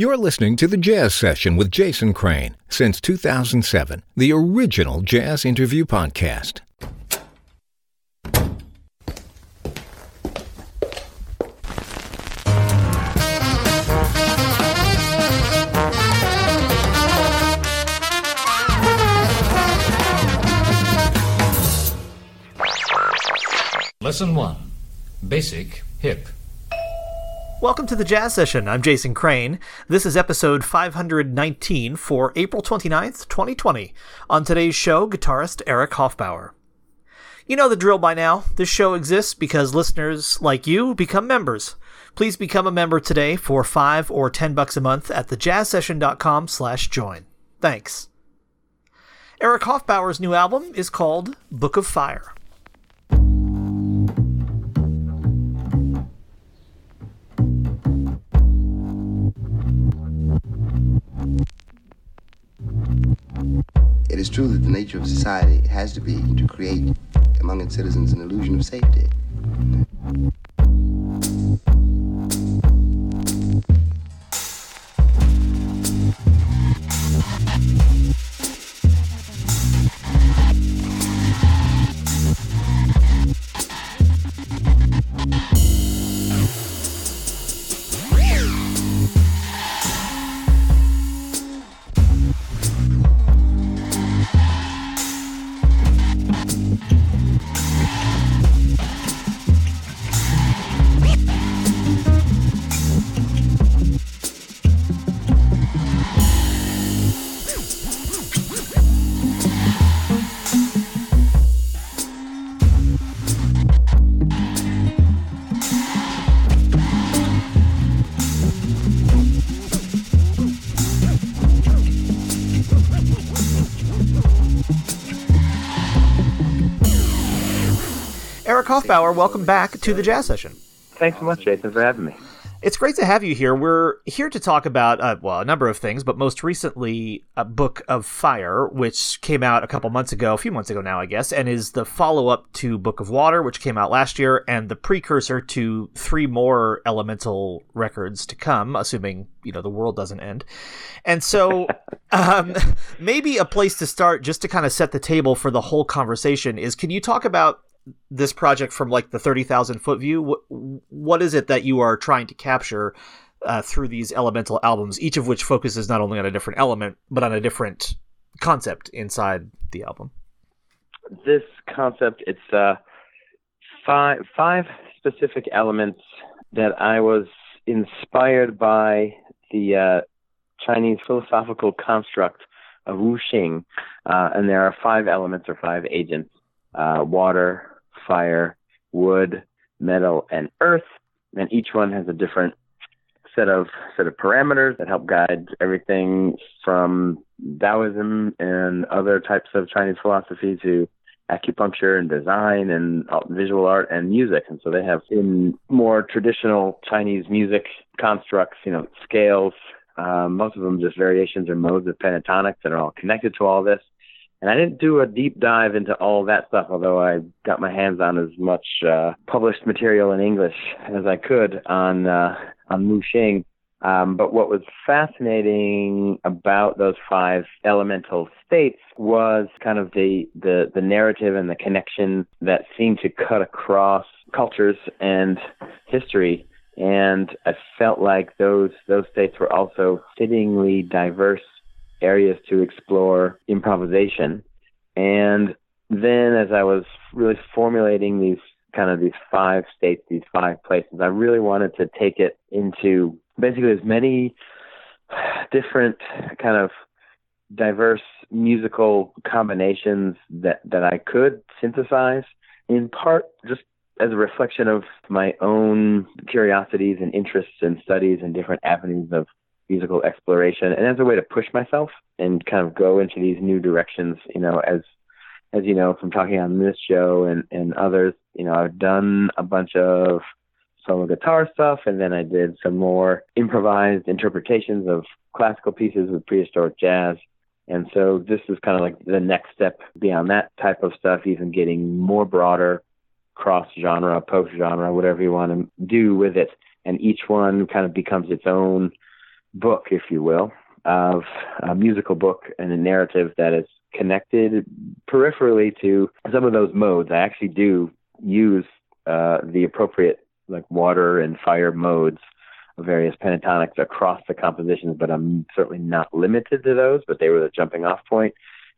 You're listening to The Jazz Session with Jason Crane, since 2007, the original jazz interview podcast. Lesson 1. Basic Hip. Welcome to The Jazz Session. I'm Jason Crane. This is episode 519 for April 29th, 2020. On today's show, guitarist Eric Hofbauer. You know the drill by now. This show exists because listeners like you become members. Please become a member today for $5 or $10 a month at thejazzsession.com/join. Thanks. Eric Hofbauer's new album is called Book of Fire. It is true that the nature of society has to be to create among its citizens an illusion of safety. Hofbauer, welcome back to The Jazz Session. Thanks so much, Jason, for having me. It's great to have you here. We're here to talk about, a number of things, but most recently, a Book of Fire, which came out a few months ago now, I guess, and is the follow-up to Book of Water, which came out last year, and the precursor to three more Elemental records to come, assuming, the world doesn't end. And so maybe a place to start, just to kind of set the table for the whole conversation, is can you talk about this project from like the 30,000-foot view? What is it that you are trying to capture through these Elemental albums, each of which focuses not only on a different element, but on a different concept inside the album? This concept, it's five specific elements that I was inspired by the Chinese philosophical construct of Wuxing. And there are five elements or five agents. Water, fire, wood, metal, and earth. And each one has a different set of parameters that help guide everything from Taoism and other types of Chinese philosophy to acupuncture and design and visual art and music. And so they have, in more traditional Chinese music constructs, scales, most of them just variations or modes of pentatonic that are all connected to all this. And I didn't do a deep dive into all that stuff, although I got my hands on as much published material in English as I could on Wuxing. But what was fascinating about those five elemental states was kind of the narrative and the connection that seemed to cut across cultures and history. And I felt like those states were also fittingly diverse areas to explore improvisation. And then as I was really formulating these five states, these five places, I really wanted to take it into basically as many different kind of diverse musical combinations that I could synthesize, in part just as a reflection of my own curiosities and interests and studies and different avenues of musical exploration, and as a way to push myself and kind of go into these new directions. As you know from talking on this show and others, I've done a bunch of solo guitar stuff, and then I did some more improvised interpretations of classical pieces with prehistoric jazz. And so this is kind of like the next step beyond that type of stuff, even getting more broader, cross-genre, post-genre, whatever you want to do with it. And each one kind of becomes its own book, if you will, of a musical book and a narrative that is connected peripherally to some of those modes. I actually do use the appropriate like water and fire modes of various pentatonics across the compositions, but I'm certainly not limited to those, but they were the jumping off point.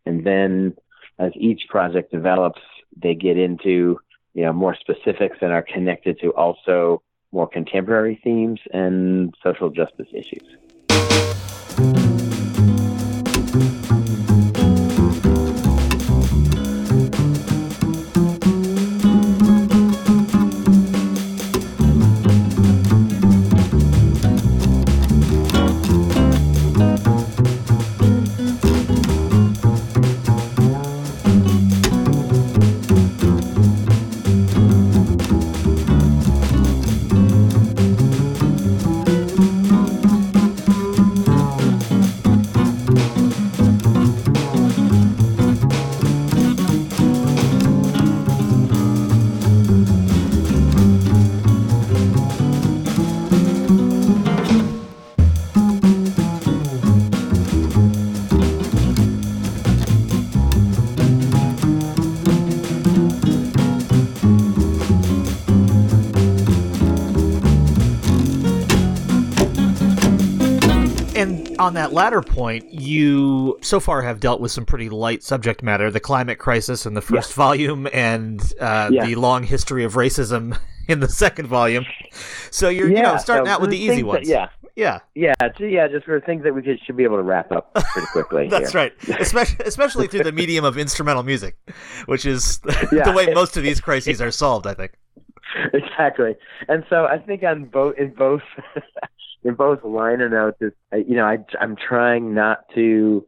And then as each project develops, they get into, you know, more specifics and are connected to also more contemporary themes and social justice issues. On that latter point, you so far have dealt with some pretty light subject matter, the climate crisis in the first volume and the long history of racism in the second volume. So you're starting out with the easy ones. Just for things that we should be able to wrap up pretty quickly. That's right. Especially through the medium of instrumental music, which is the way most of these crises are solved, I think. Exactly. And so I think in both liner notes, you know, I'm trying not to.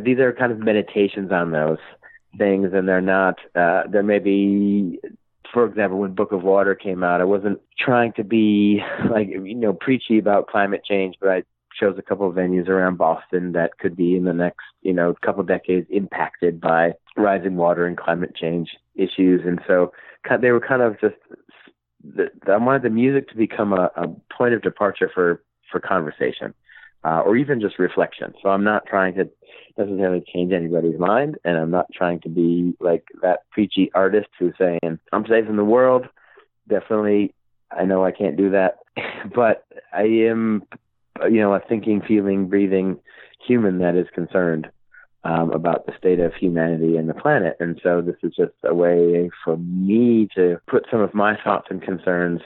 These are kind of meditations on those things, and they're not. There may be, for example, when Book of Water came out, I wasn't trying to be like, you know, preachy about climate change, but I chose a couple of venues around Boston that could be in the next, you know, couple of decades impacted by rising water and climate change issues, and so they were kind of just. I wanted the music to become a point of departure for conversation, or even just reflection. So I'm not trying to necessarily change anybody's mind, and I'm not trying to be like that preachy artist who's saying, I'm saving the world. Definitely, I know I can't do that, but I am, you know, a thinking, feeling, breathing human that is concerned about the state of humanity and the planet. And so this is just a way for me to put some of my thoughts and concerns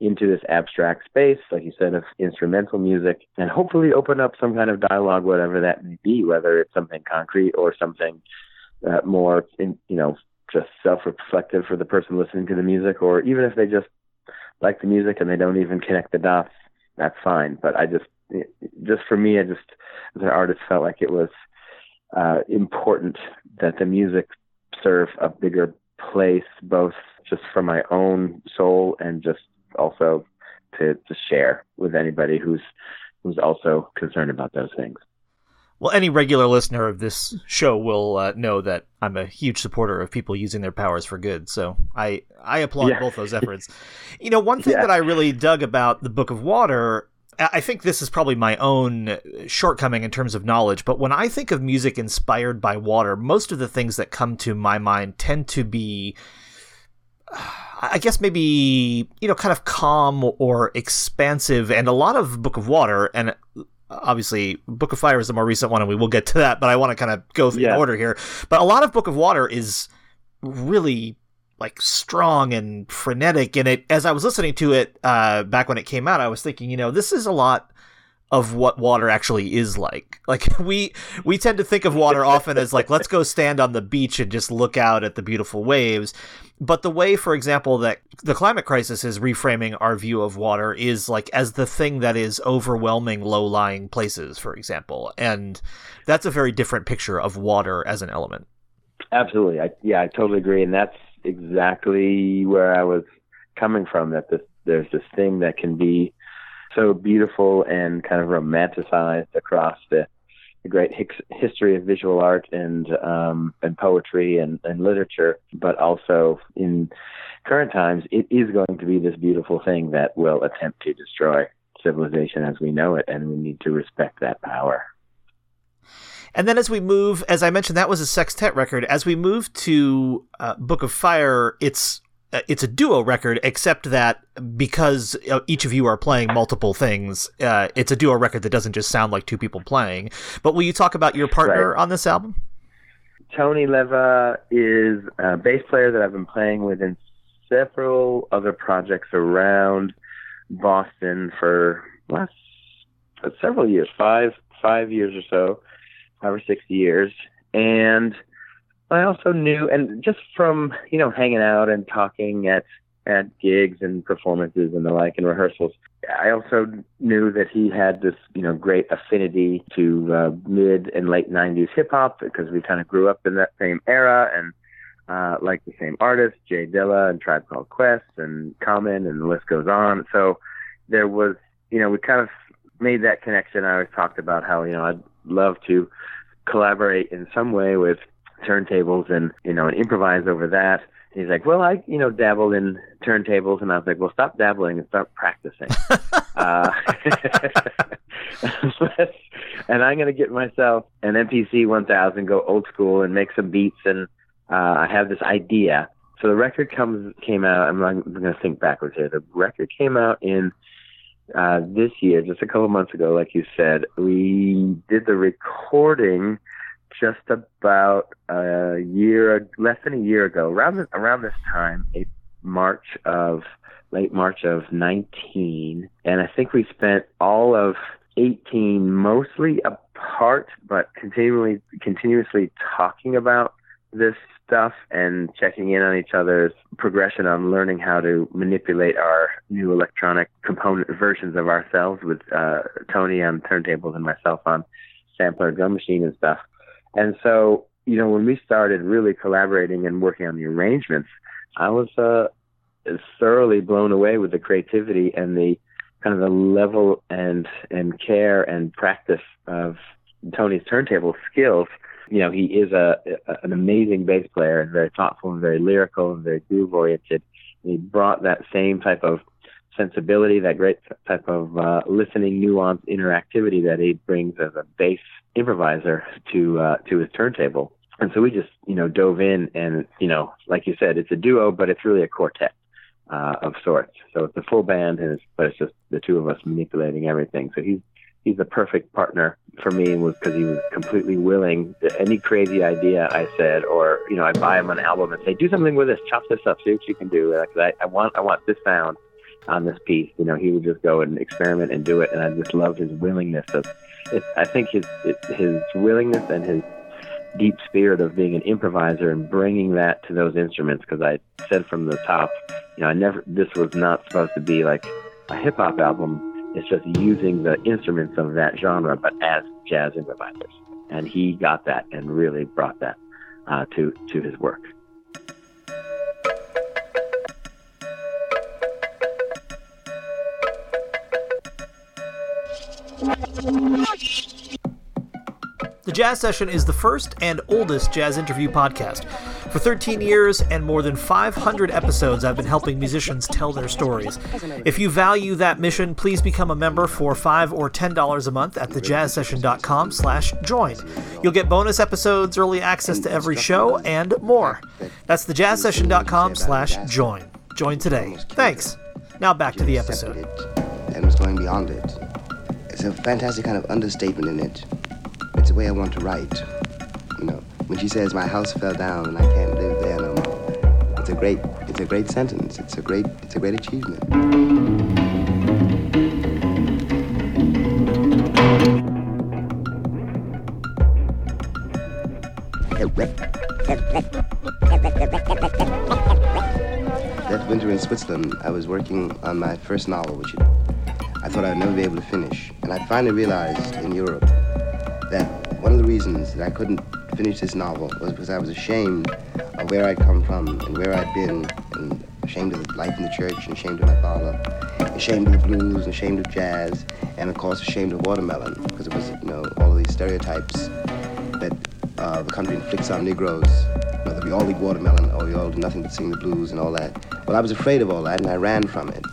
into this abstract space, like you said, of instrumental music, and hopefully open up some kind of dialogue, whatever that may be, whether it's something concrete or something more, you know, just self-reflective for the person listening to the music, or even if they just like the music and they don't even connect the dots, that's fine. But I just for me, I just, as an artist, felt like it was important that the music serve a bigger place, both just for my own soul and just also to share with anybody who's also concerned about those things. Well, any regular listener of this show will know that I'm a huge supporter of people using their powers for good, so I applaud both those efforts. You know, one thing that I really dug about the Book of Water, I think this is probably my own shortcoming in terms of knowledge, but when I think of music inspired by water, most of the things that come to my mind tend to be, I guess maybe, you know, kind of calm or expansive, and a lot of Book of Water, and obviously Book of Fire is the more recent one, and we will get to that, but I want to kind of go through in order here. But a lot of Book of Water is really like strong and frenetic, and it, as I was listening to it back when it came out, I was thinking, you know, this is a lot of what water actually is like. Like we tend to think of water often as like, let's go stand on the beach and just look out at the beautiful waves. But the way, for example, that the climate crisis is reframing our view of water is like as the thing that is overwhelming low-lying places, for example. And that's a very different picture of water as an element. Absolutely. I totally agree. And that's exactly where I was coming from, that there's this thing that can be so beautiful and kind of romanticized across the great history of visual art and poetry and literature, but also in current times, it is going to be this beautiful thing that will attempt to destroy civilization as we know it, and we need to respect that power. And then as we move, as I mentioned, that was a sextet record. As we move to Book of Fire, it's a duo record, except that because each of you are playing multiple things, it's a duo record that doesn't just sound like two people playing. But will you talk about your partner on this album? Tony Leva is a bass player that I've been playing with in several other projects around Boston for several years, five years or so, 5 or 6 years. And I also knew, and just from, you know, hanging out and talking at gigs and performances and the like and rehearsals, I also knew that he had this, you know, great affinity to mid and late 90s hip hop, because we kind of grew up in that same era and like the same artists, Jay Dilla and Tribe Called Quest and Common, and the list goes on. So there was, you know, we kind of made that connection. I always talked about how, you know, I'd love to collaborate in some way with turntables and, you know, and improvise over that. And he's like, well, I, you know, dabbled in turntables. And I was like, well, stop dabbling and start practicing. And I'm going to get myself an MPC 1000, go old school and make some beats. And I have this idea. So the record came out, I'm going to think backwards here. The record came out in this year, just a couple months ago, like you said. We did the recording just about a year, less than a year ago, around this time, late March of 19. And I think we spent all of 18 mostly apart, but continuously talking about this stuff and checking in on each other's progression on learning how to manipulate our new electronic component versions of ourselves, with Tony on turntables and myself on sampler, drum machine and stuff. And so, you know, when we started really collaborating and working on the arrangements, I was thoroughly blown away with the creativity and the kind of the level and care and practice of Tony's turntable skills. You know, he is an amazing bass player, and very thoughtful and very lyrical and very groove-oriented. And he brought that same type of sensibility, that great type of listening, nuance, interactivity that he brings as a bass improviser to his turntable. And so we just, you know, dove in, and, you know, like you said, it's a duo, but it's really a quartet of sorts. So it's a full band, but it's just the two of us manipulating everything. So he's the perfect partner for me, because he was completely willing to any crazy idea I said, or, you know, I buy him an album and say, do something with this, chop this up, see what you can do. Like, I want this sound on this piece. You know, he would just go and experiment and do it. And I just loved his willingness. I think his willingness and his deep spirit of being an improviser and bringing that to those instruments. Because I said from the top, you know, this was not supposed to be like a hip hop album. It's just using the instruments of that genre, but as jazz improvisers. And he got that and really brought that to his work. The Jazz Session is the first and oldest jazz interview podcast. For 13 years and more than 500 episodes, I've been helping musicians tell their stories. If you value that mission, please become a member for $5 or $10 a month at thejazzsession.com/join. You'll get bonus episodes, early access to every show, and more. That's thejazzsession.com/join. Join today. Thanks. Now back to the episode. And was going beyond it. It's a fantastic kind of understatement in it. It's the way I want to write. You know, when she says my house fell down and I can't live there no more, it's a great sentence. It's a great achievement. That winter in Switzerland, I was working on my first novel, which I thought I would never be able to finish. And I finally realized in Europe that one of the reasons that I couldn't finish this novel was because I was ashamed of where I'd come from and where I'd been, and ashamed of the life in the church, and ashamed of my father, ashamed of the blues, and ashamed of jazz, and of course ashamed of watermelon, because it was, you know, all of these stereotypes that the country inflicts on Negroes, whether we all eat watermelon or we all do nothing but sing the blues and all that. Well, I was afraid of all that, and I ran from it.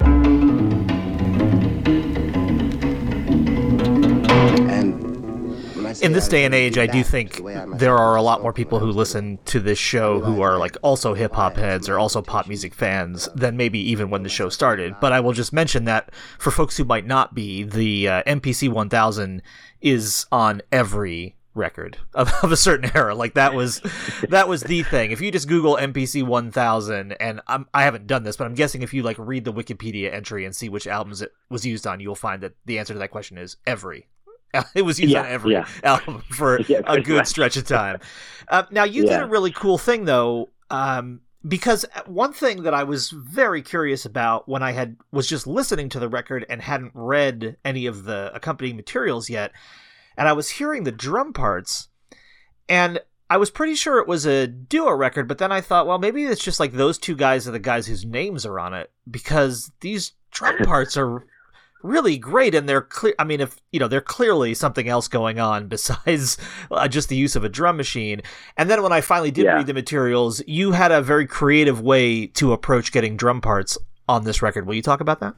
in this day and age, I do think there are a lot more people who listen to this show who are like also hip hop heads or also pop music fans than maybe even when the show started. But I will just mention that for folks who might not be, the MPC 1000 is on every record of a certain era. Like that was the thing. If you just Google MPC 1000, and I haven't done this, but I'm guessing if you like read the Wikipedia entry and see which albums it was used on, you'll find that the answer to that question is every. It was used on every album for a good stretch of time. Now you did a really cool thing though, because one thing that I was very curious about when I was just listening to the record and hadn't read any of the accompanying materials yet, and I was hearing the drum parts, and I was pretty sure it was a duo record, but then I thought, well, maybe it's just like those two guys are the guys whose names are on it, because these drum parts are really great, and they're clear. I mean, if you know, they're clearly something else going on besides just the use of a drum machine. And then when I finally did read the materials, you had a very creative way to approach getting drum parts on this record. Will you talk about that?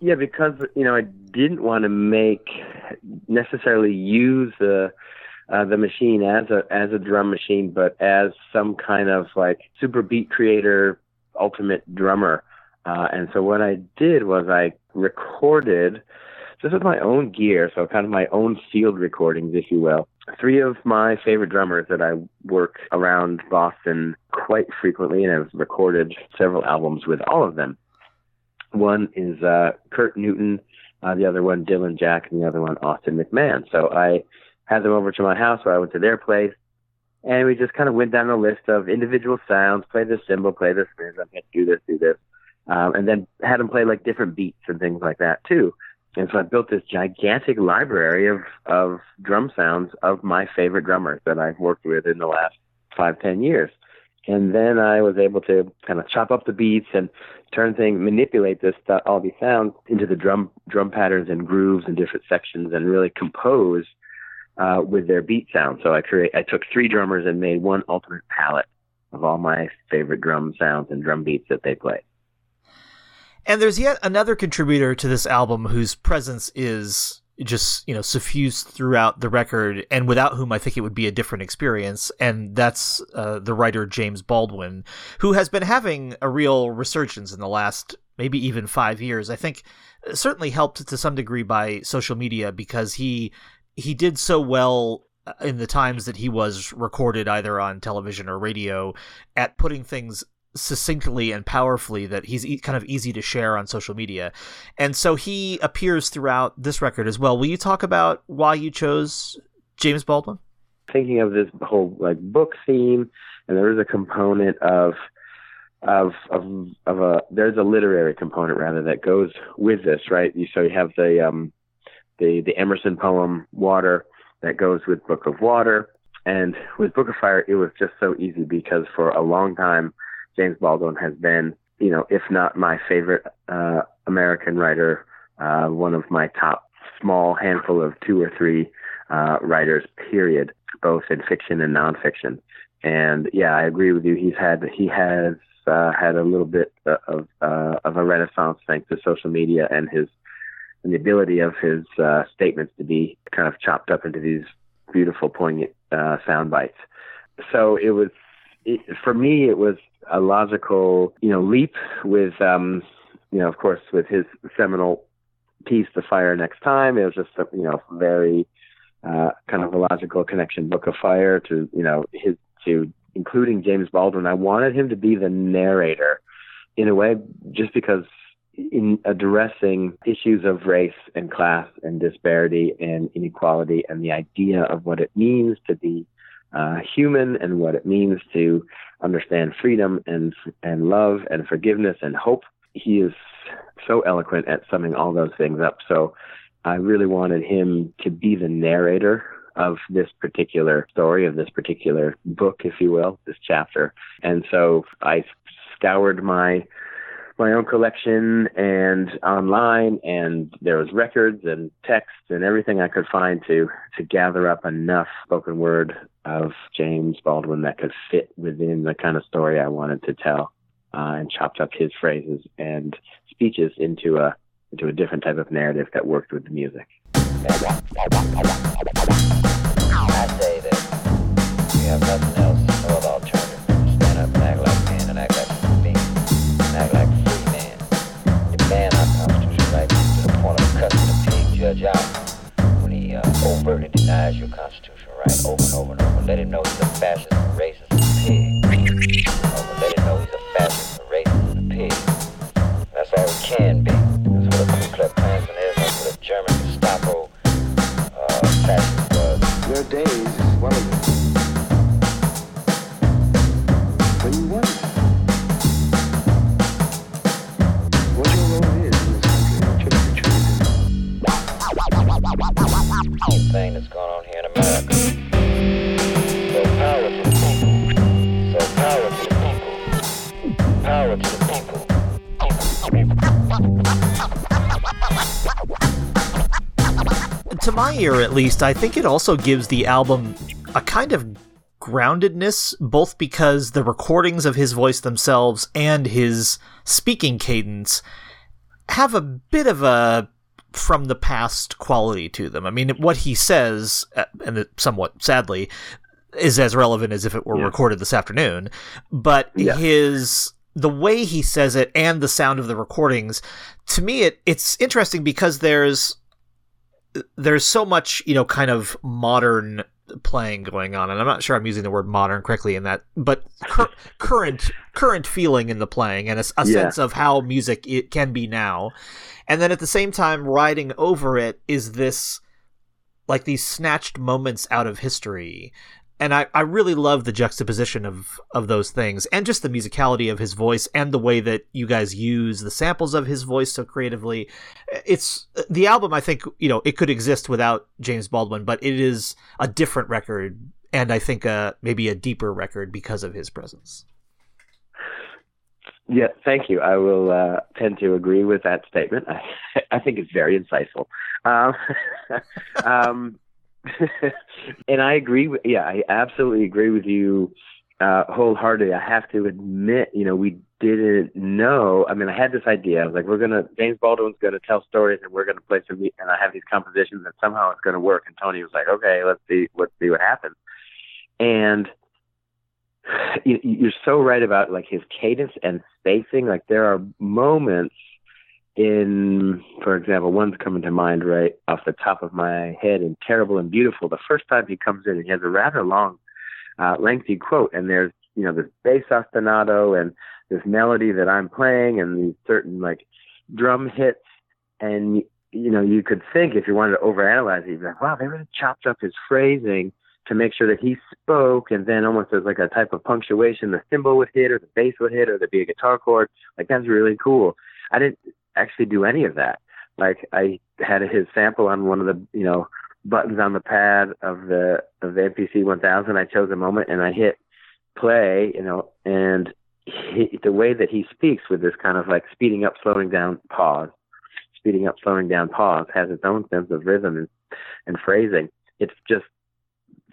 Yeah, because, you know, I didn't want to necessarily use the machine as a drum machine, but as some kind of like super beat creator, ultimate drummer. And so what I did was I recorded just with my own gear, so kind of my own field recordings, if you will, three of my favorite drummers that I work around Boston quite frequently, and I've recorded several albums with all of them. One is Kurt Newton, the other one Dylan Jack, and the other one Austin McMahon. So I had them over to my house, where I went to their place, and we just kind of went down a list of individual sounds: play this cymbal, play this rhythm, I'm going to do this, and then had them play like different beats and things like that too. And so I built this gigantic library of drum sounds of my favorite drummers that I've worked with in the last 5-10 years. And then I was able to kind of chop up the beats and manipulate all these sounds into the drum patterns and grooves and different sections, and really compose with their beat sound. So I took three drummers and made one ultimate palette of all my favorite drum sounds and drum beats that they play. And there's yet another contributor to this album whose presence is just, you know, suffused throughout the record, and without whom I think it would be a different experience. And that's the writer James Baldwin, who has been having a real resurgence in the last maybe even 5 years. I think certainly helped to some degree by social media, because he did so well in the times that he was recorded either on television or radio at putting things succinctly and powerfully that he's kind of easy to share on social media. And so he appears throughout this record as well. Will you talk about why you chose James Baldwin? Thinking of this whole like book theme, and there is a component there's a literary component rather that goes with this, right? So you have the Emerson poem Water that goes with Book of Water, and with Book of Fire it was just so easy because for a long time James Baldwin has been, you know, if not my favorite American writer, one of my top small handful of 2 or 3 writers, period, both in fiction and nonfiction. And yeah, I agree with you. He has had a little bit of a renaissance thanks to social media and the ability of his statements to be kind of chopped up into these beautiful, poignant sound bites. So for me, it was a logical, you know, leap with, you know, of course, with his seminal piece, The Fire Next Time. It was just, you know, very kind of a logical connection, Book of Fire to, you know, including James Baldwin. I wanted him to be the narrator in a way, just because in addressing issues of race and class and disparity and inequality and the idea of what it means to be human and what it means to understand freedom and love and forgiveness and hope. He is so eloquent at summing all those things up. So I really wanted him to be the narrator of this particular story, of this particular book, if you will, this chapter. And so I scoured my own collection and online, and there was records and texts and everything I could find to gather up enough spoken word of James Baldwin that could fit within the kind of story I wanted to tell, and chopped up his phrases and speeches into a different type of narrative that worked with the music. overtly denies your constitutional right over and over and over. Let him know he's a fascist and racist and a pig. Let him know he's a fascist and racist and a pig. That's all he can be. That's what a Ku Klux Klansman is. That's what a German Gestapo fascist was. Your days is one of them. Thing that's going on here in America. So power to the people. Power to the people. To my ear, at least, I think it also gives the album a kind of groundedness, both because the recordings of his voice themselves and his speaking cadence have a bit of a from the past quality to them. I mean, what he says, and somewhat sadly, is as relevant as if it were recorded this afternoon, but the way he says it and the sound of the recordings, to me, it's interesting because there's so much, kind of modern playing going on, and I'm not sure I'm using the word modern correctly in that, but current feeling in the playing and a sense of how music it can be now. And then at the same time, riding over it is this, like, these snatched moments out of history. And I really love the juxtaposition of those things, and just the musicality of his voice and the way that you guys use the samples of his voice so creatively. It's the album, I think, it could exist without James Baldwin, but it is a different record, and I think maybe a deeper record because of his presence. Yeah, thank you. I will tend to agree with that statement. I think it's very insightful. And I agree with, I absolutely agree with you wholeheartedly. I have to admit, we didn't know. I mean, I had this idea. I was like, James Baldwin's going to tell stories and we're going to play some, and I have these compositions and somehow it's going to work. And Tony was like, okay, let's see what happens. And you're so right about like his cadence and spacing. Like there are moments in, for example, one's coming to mind right off the top of my head in Terrible and Beautiful. The first time he comes in and he has a rather long, lengthy quote, and there's, this bass ostinato and this melody that I'm playing and these certain like drum hits, and you could think if you wanted to overanalyze it, you'd be like, wow, they really chopped up his phrasing to make sure that he spoke, and then almost as like a type of punctuation, the cymbal would hit or the bass would hit or there'd be a guitar chord. Like, that's really cool. I didn't actually do any of that. Like, I had his sample on one of the, buttons on the pad of the MPC 1000. I chose a moment and I hit play, and the way that he speaks with this kind of like speeding up, slowing down, pause, speeding up, slowing down, pause has its own sense of rhythm and phrasing. It's just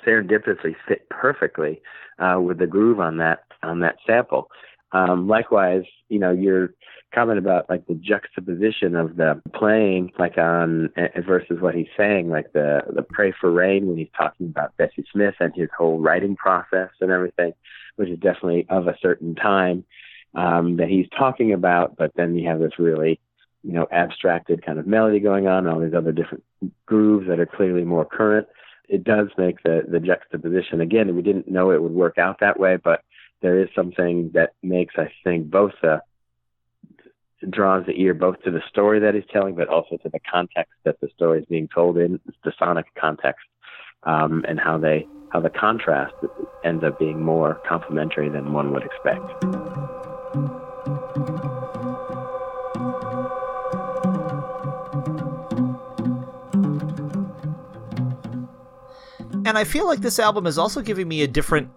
serendipitously fit perfectly with the groove on that sample. Likewise, your comment about like the juxtaposition of the playing, like on versus what he's saying, like the Pray for Rain when he's talking about Bessie Smith and his whole writing process and everything, which is definitely of a certain time that he's talking about. But then you have this really, abstracted kind of melody going on, all these other different grooves that are clearly more current. It does make the juxtaposition. Again, we didn't know it would work out that way, but there is something that makes, I think, both draws the ear both to the story that he's telling, but also to the context that the story is being told in, the sonic context, and how the contrast ends up being more complementary than one would expect. And I feel like this album is also giving me a different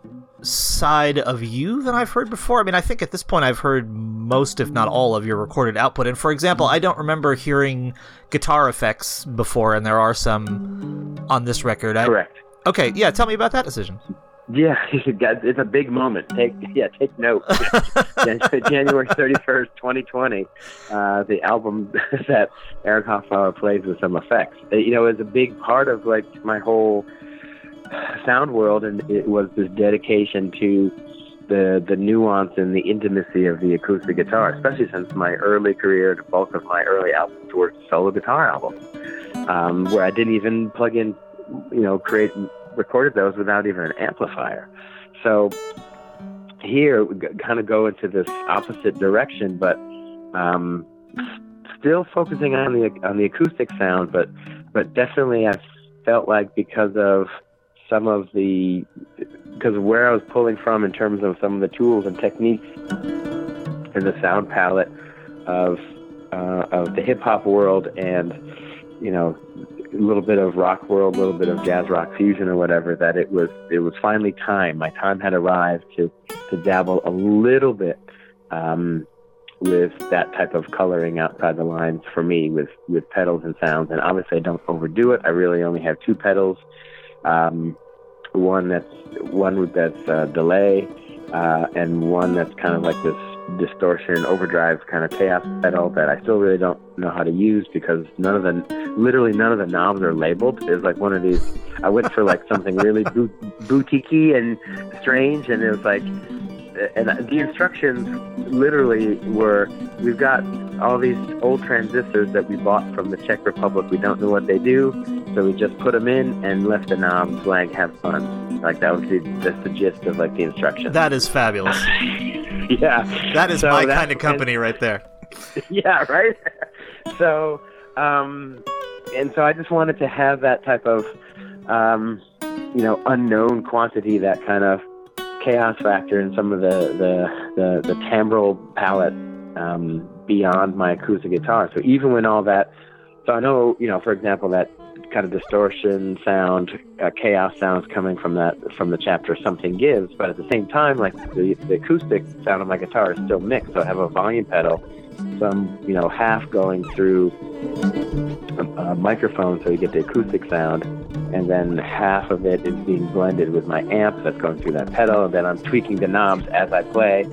side of you than I've heard before. I mean, I think at this point I've heard most, if not all, of your recorded output. And for example, I don't remember hearing guitar effects before, and there are some on this record. Correct. Okay, yeah, tell me about that decision. Yeah, it's a big moment. Take note. January 31st, 2020, the album that Eric Hofbauer plays with some effects. It's a big part of like my whole sound world, and it was this dedication to the nuance and the intimacy of the acoustic guitar, especially since my early career, the bulk of my early albums were solo guitar albums. where I didn't even plug in, recorded those without even an amplifier. So here we kind of go into this opposite direction, but still focusing on the acoustic sound, but definitely I felt like because of where I was pulling from in terms of some of the tools and techniques and the sound palette of the hip hop world and, a little bit of rock world, a little bit of jazz rock fusion or whatever, that it was finally time. My time had arrived to dabble a little bit with that type of coloring outside the lines for me with pedals and sounds. And obviously I don't overdo it. I really only have two pedals. One that's delay, and one that's kind of like this distortion overdrive kind of chaos pedal that I still really don't know how to use because literally none of the knobs are labeled. It was like one of these, I went for like something really boutiquey and strange, and it was like, and the instructions literally were, we've got all these old transistors that we bought from the Czech Republic. We don't know what they do, so we just put them in and left the knob blank. Have fun. Like that was the gist of like the instructions. That is fabulous. Yeah, that is my kind of company right there. Yeah, right. So, and so I just wanted to have that type of, unknown quantity, that kind of chaos factor in some of the timbral palette beyond my acoustic guitar. So even when all that, so I know, for example, that kind of distortion sound, chaos sounds coming from the chapter Something Gives, but at the same time, like the acoustic sound of my guitar is still mixed. So I have a volume pedal, so I'm half going through a microphone, so you get the acoustic sound, and then half of it is being blended with my amp that's going through that pedal, and then I'm tweaking the knobs as I play,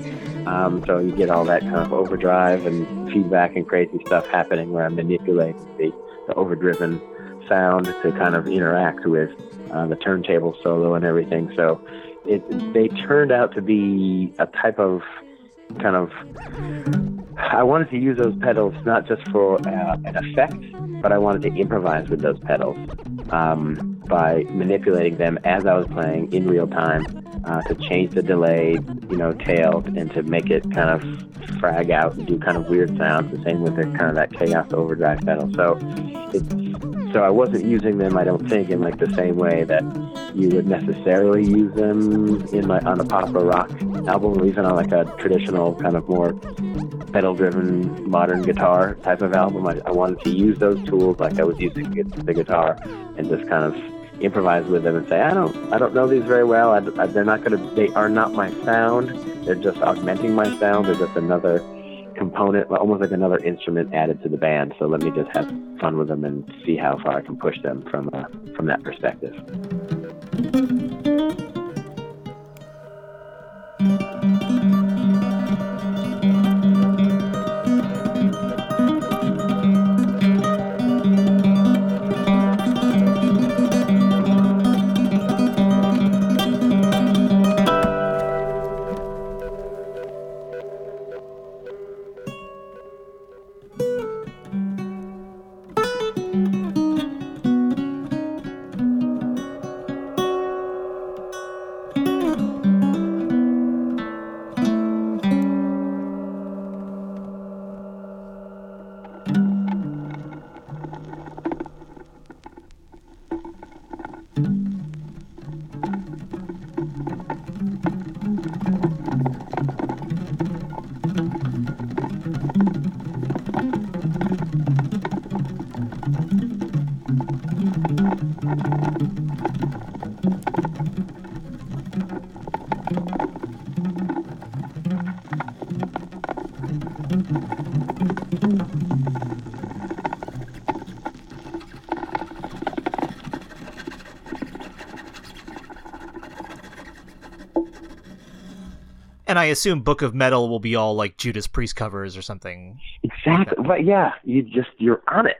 so you get all that kind of overdrive and feedback and crazy stuff happening where I'm manipulating the overdriven sound to kind of interact with the turntable solo and everything. So they turned out to be a type of kind of, I wanted to use those pedals not just for an effect, but I wanted to improvise with those pedals by manipulating them as I was playing in real time to change the delay, tail, and to make it kind of frag out and do kind of weird sounds. The same with the kind of that chaos overdrive pedal. So I wasn't using them, I don't think, in like the same way that you would necessarily use them on a pop or rock album, or even on like a traditional kind of more pedal-driven modern guitar type of album. I wanted to use those tools like I was using the guitar and just kind of improvise with them and say, I don't know these very well. They are not my sound. They're just augmenting my sound. They're just another component, almost like another instrument added to the band. So let me just have fun with them and see how far I can push them from that perspective. And I assume Book of Metal will be all like Judas Priest covers or something. Exactly. Like but yeah, you're on it.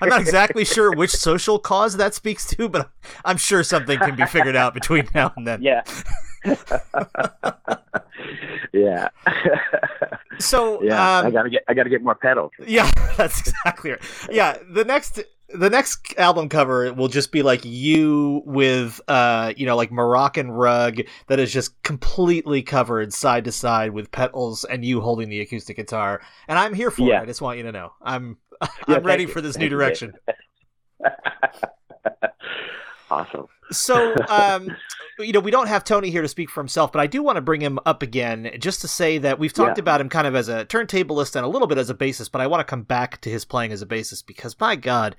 I'm not exactly sure which social cause that speaks to, but I'm sure something can be figured out between now and then. Yeah. Yeah. So I gotta get more pedals. Yeah, that's exactly right. Yeah, the next the next album cover will just be like you with, you know, like Moroccan rug that is just completely covered side to side with petals and you holding the acoustic guitar. And I'm here for it. I just want you to know I'm ready for this new direction. Awesome. So, you know, we don't have Tony here to speak for himself, but I do want to bring him up again just to say that we've talked about him kind of as a turntablist and a little bit as a bassist, but I want to come back to his playing as a bassist because, my God,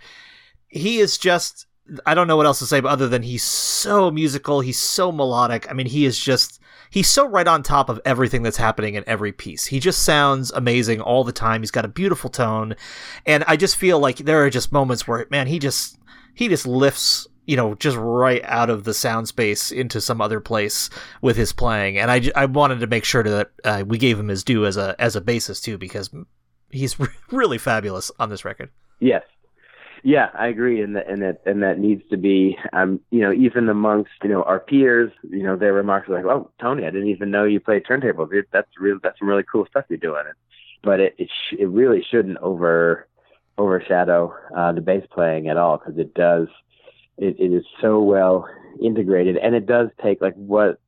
he is just – I don't know what else to say but other than he's so musical, he's so melodic. I mean, he is just – he's so right on top of everything that's happening in every piece. He just sounds amazing all the time. He's got a beautiful tone, and I just feel like there are just moments where, man, he just lifts – you know, just right out of the sound space into some other place with his playing. And I wanted to make sure that we gave him his due as a bassist too, because he's really fabulous on this record. Yes. Yeah, I agree. And that needs to be, you know, even amongst, you know, our peers, you know, their remarks are like, oh, Tony, I didn't even know you played turntables. That's some really cool stuff you're doing. But it really shouldn't overshadow the bass playing at all. Cause it does, It is so well integrated, and it does take like what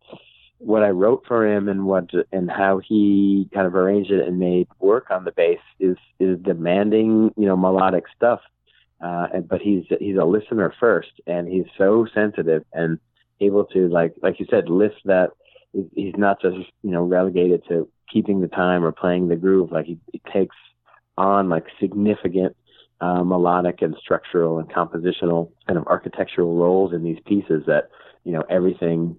I wrote for him and how he kind of arranged it and made work on the bass is demanding, you know, melodic stuff. But he's a listener first, and he's so sensitive and able to like you said, lift that. He's not just, you know, relegated to keeping the time or playing the groove. Like he takes on like significant melodic and structural and compositional kind of architectural roles in these pieces that, you know, everything,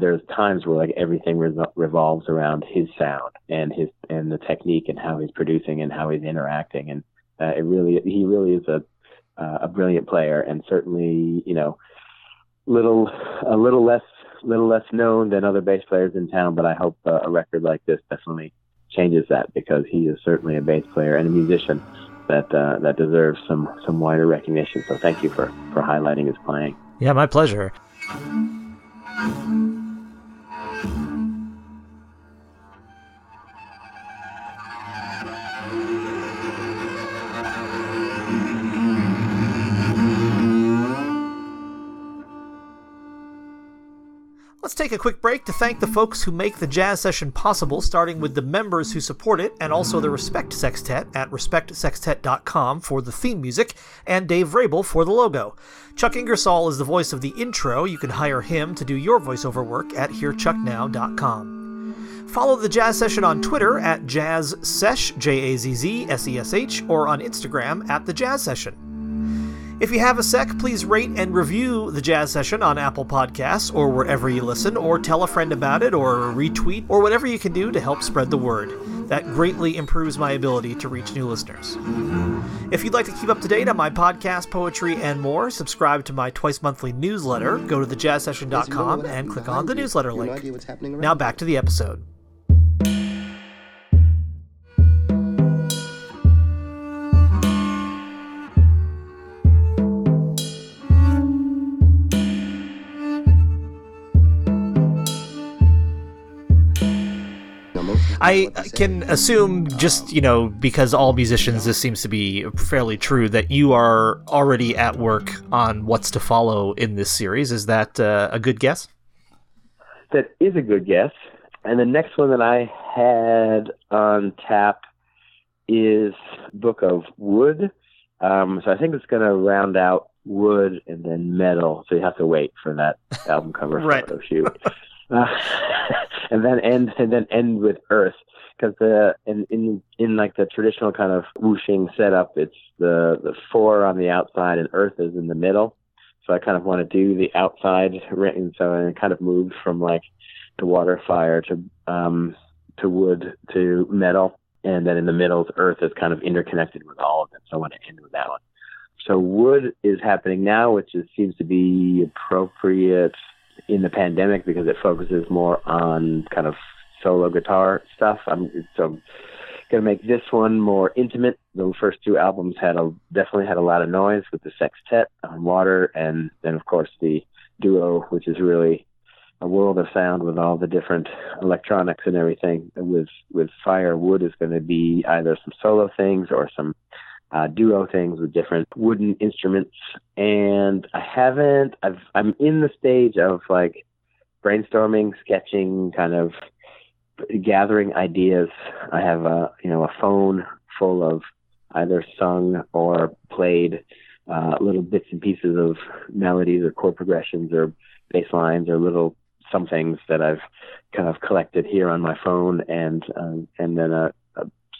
there's times where like everything revolves around his sound and the technique and how he's producing and how he's interacting. And he really is a brilliant player, and certainly, you know, a little less known than other bass players in town, but I hope a record like this definitely changes that, because he is certainly a bass player and a musician that deserves some wider recognition. So thank you for highlighting his playing. Yeah, my pleasure. Let's take a quick break to thank the folks who make the Jazz Session possible, starting with the members who support it, and also the Respect Sextet at respectsextet.com for the theme music, and Dave Vrabel for the logo. Chuck Ingersoll is the voice of the intro. You can hire him to do your voiceover work at hearchucknow.com. Follow the Jazz Session on Twitter at jazzsesh, J-A-Z-Z-S-E-S-H, or on Instagram at the Jazz Session. If you have a sec, please rate and review The Jazz Session on Apple Podcasts or wherever you listen, or tell a friend about it, or retweet, or whatever you can do to help spread the word. That greatly improves my ability to reach new listeners. If you'd like to keep up to date on my podcast, poetry, and more, subscribe to my twice-monthly newsletter, go to thejazzsession.com and click on the newsletter link. Now back to the episode. I can assume, just, you know, because all musicians, this seems to be fairly true, that you are already at work on what's to follow in this series. Is that a good guess? That is a good guess. And the next one that I had on tap is Book of Wood. So I think it's going to round out wood and then metal. So you have to wait for that album cover photo shoot. And then end with earth, because in like the traditional kind of Wuxing setup, it's the four on the outside and earth is in the middle. So I kind of want to do the outside written. So I kind of moved from like the water, fire to wood to metal, and then in the middle, earth is kind of interconnected with all of them. So I want to end with that one. So wood is happening now, which is, seems to be appropriate in the pandemic, because it focuses more on kind of solo guitar stuff. So I'm going to make this one more intimate. The first two albums definitely had a lot of noise with the sextet on Water, and then of course the duo, which is really a world of sound with all the different electronics and everything. With Fire, Wood is going to be either some solo things or some duo things with different wooden instruments. And I'm in the stage of like brainstorming, sketching, kind of gathering ideas. I have a phone full of either sung or played little bits and pieces of melodies or chord progressions or bass lines or little somethings that I've kind of collected here on my phone, and then a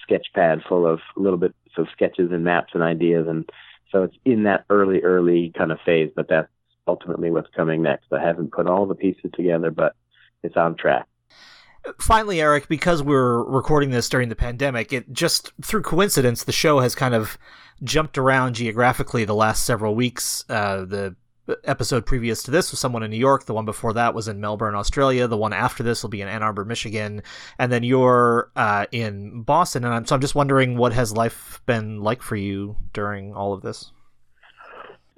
sketch pad full of little bits of sketches and maps and ideas. And so it's in that early kind of phase, but that's ultimately what's coming next. I haven't put all the pieces together, but it's on track. Finally, Eric, because we're recording this during the pandemic, it just through coincidence, the show has kind of jumped around geographically the last several weeks. The episode previous to this was someone in New York. The one before that was in Melbourne, Australia. The one after this will be in Ann Arbor, Michigan. And then you're in Boston. And I'm just wondering, what has life been like for you during all of this?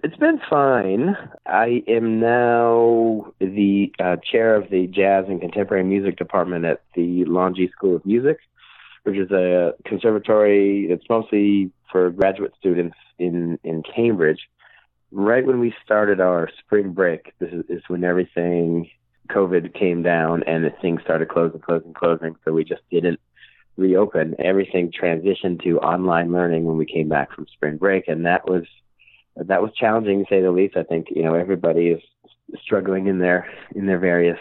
It's been fine. I am now the chair of the Jazz and Contemporary Music Department at the Longy School of Music, which is a conservatory that's mostly for graduate students in Cambridge. Right when we started our spring break, this is when everything, COVID came down and things started closing. So we just didn't reopen. Everything transitioned to online learning when we came back from spring break. And that was challenging, to say the least. I think, everybody is struggling in their various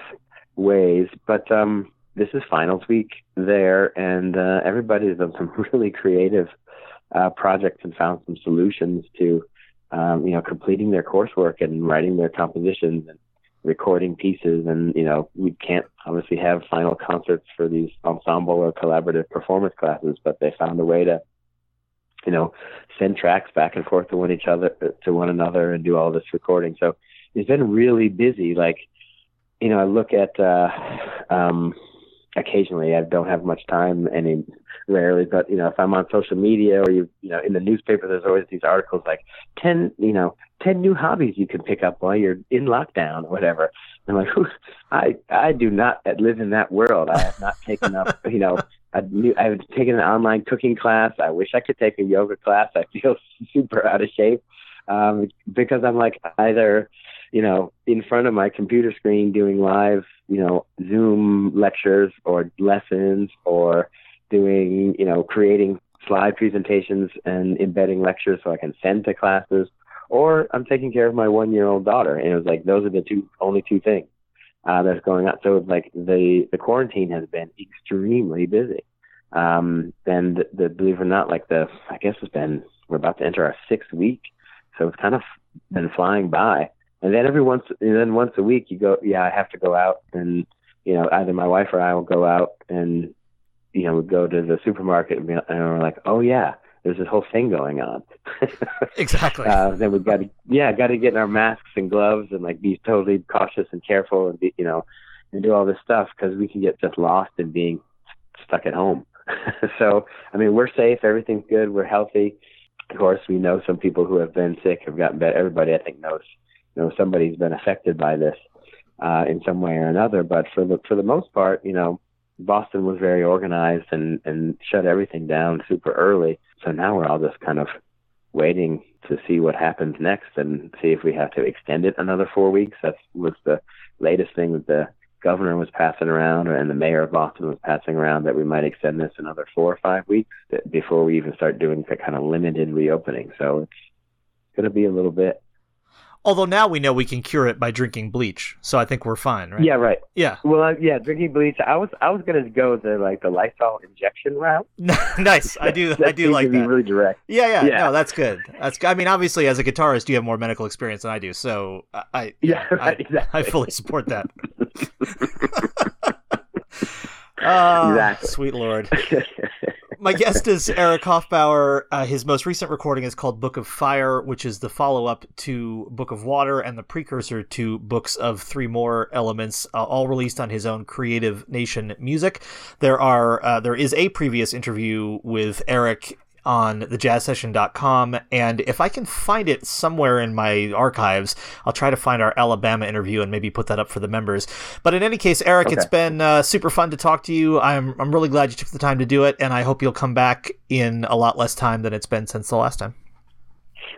ways, but this is finals week there, and everybody's done some really creative projects and found some solutions to, completing their coursework and writing their compositions and recording pieces. And, we can't obviously have final concerts for these ensemble or collaborative performance classes, but they found a way to send tracks back and forth to one another and do all this recording. So it's been really busy. Like, I look at, occasionally, I don't have much time rarely, but, if I'm on social media or, in the newspaper, there's always these articles like 10 new hobbies you can pick up while you're in lockdown or whatever. And I'm like, I do not live in that world. I have not taken up, I would take an online cooking class. I wish I could take a yoga class. I feel super out of shape because I'm like either, in front of my computer screen doing live, Zoom lectures or lessons, or doing, creating slide presentations and embedding lectures so I can send to classes, or I'm taking care of my 1-year-old daughter. And it was like, those are the only two things that's going on. So it's like the quarantine has been extremely busy. And believe it or not, I guess we're about to enter our 6th week. So it's kind of been flying by. And then once a week you go, I have to go out and, either my wife or I will go out and, we go to the supermarket and we're like, oh yeah, there's this whole thing going on. Exactly. Then we've got to get in our masks and gloves and be totally cautious and careful and be, and do all this stuff, because we can get just lost in being stuck at home. So, we're safe. Everything's good. We're healthy. Of course, we know some people who have been sick have gotten better. Everybody, I think, knows, somebody's been affected by this in some way or another. But for the most part, Boston was very organized and shut everything down super early. So now we're all just kind of waiting to see what happens next and see if we have to extend it another 4 weeks. That was the latest thing that the governor was passing around, and the mayor of Boston was passing around, that we might extend this another 4 or 5 weeks before we even start doing the kind of limited reopening. So it's going to be a little bit. Although now we know we can cure it by drinking bleach, so I think we're fine, right? Yeah, right. Yeah. Well, drinking bleach. I was gonna go the Lysol injection route. Nice. I do like that. Really direct. Yeah. No, that's good. Obviously, as a guitarist, you have more medical experience than I do, so exactly. I fully support that. Exactly. Sweet Lord. My guest is Eric Hofbauer. His most recent recording is called Book of Fire, which is the follow-up to Book of Water and the precursor to books of 3 more elements, all released on his own Creative Nation Music. There is a previous interview with Eric on thejazzsession.com, and if I can find it somewhere in my archives, I'll try to find our Alabama interview and maybe put that up for the members. But in any case, Eric, okay. It's been super fun to talk to you. I'm really glad you took the time to do it, and I hope you'll come back in a lot less time than it's been since the last time.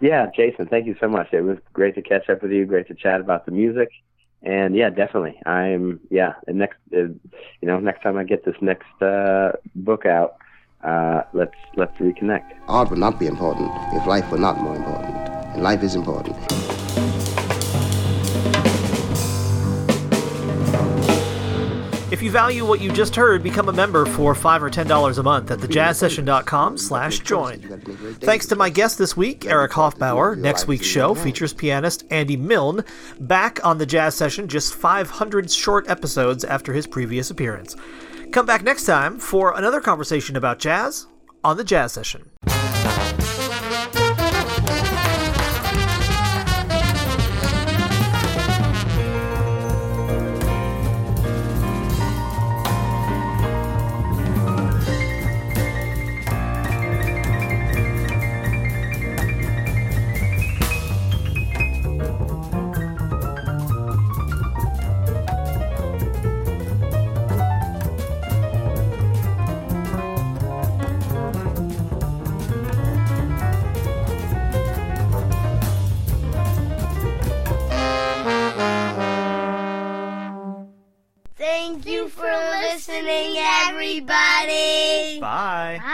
Yeah, Jason, thank you so much. It was great to catch up with you, great to chat about the music. And yeah, definitely. Next time I get this next book out, let's reconnect. Art would not be important if life were not more important, and life is important. If you value what you just heard, become a member for $5 or $10 a month at thejazzsession.com/join. Thanks to my guest this week, Eric Hofbauer. Next week's show features pianist Andy Milne, back on The Jazz Session just 500 short episodes after his previous appearance. Come back next time for another conversation about jazz on The Jazz Session. Thank you for listening, everybody. Bye.